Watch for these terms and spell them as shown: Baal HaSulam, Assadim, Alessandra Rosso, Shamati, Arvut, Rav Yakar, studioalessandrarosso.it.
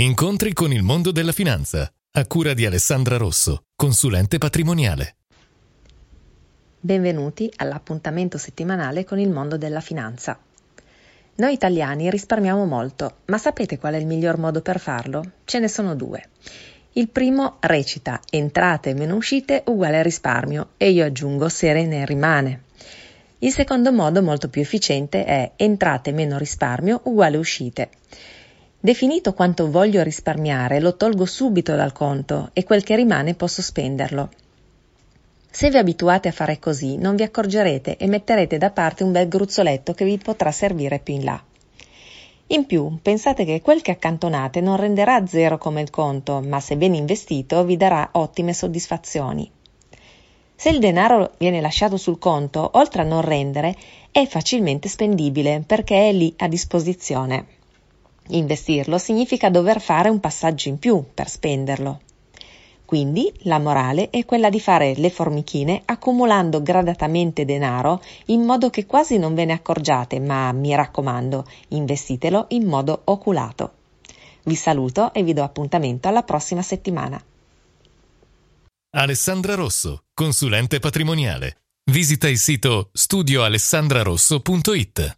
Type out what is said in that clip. Incontri con il mondo della finanza, a cura di Alessandra Rosso, consulente patrimoniale. Benvenuti all'appuntamento settimanale con il mondo della finanza. Noi italiani risparmiamo molto, ma sapete qual è il miglior modo per farlo? Ce ne sono due. Il primo recita entrate meno uscite uguale risparmio e io aggiungo se ne rimane. Il secondo modo, molto più efficiente, è entrate meno risparmio uguale uscite. Definito quanto voglio risparmiare, lo tolgo subito dal conto e quel che rimane posso spenderlo. Se vi abituate a fare così, non vi accorgerete e metterete da parte un bel gruzzoletto che vi potrà servire più in là. In più, pensate che quel che accantonate non renderà zero come il conto, ma se ben investito vi darà ottime soddisfazioni. Se il denaro viene lasciato sul conto, oltre a non rendere, è facilmente spendibile perché è lì a disposizione. Investirlo significa dover fare un passaggio in più per spenderlo. Quindi la morale è quella di fare le formichine accumulando gradatamente denaro in modo che quasi non ve ne accorgiate, ma mi raccomando, investitelo in modo oculato. Vi saluto e vi do appuntamento alla prossima settimana. Alessandra Rosso, consulente patrimoniale. Visita il sito studioalessandrarosso.it.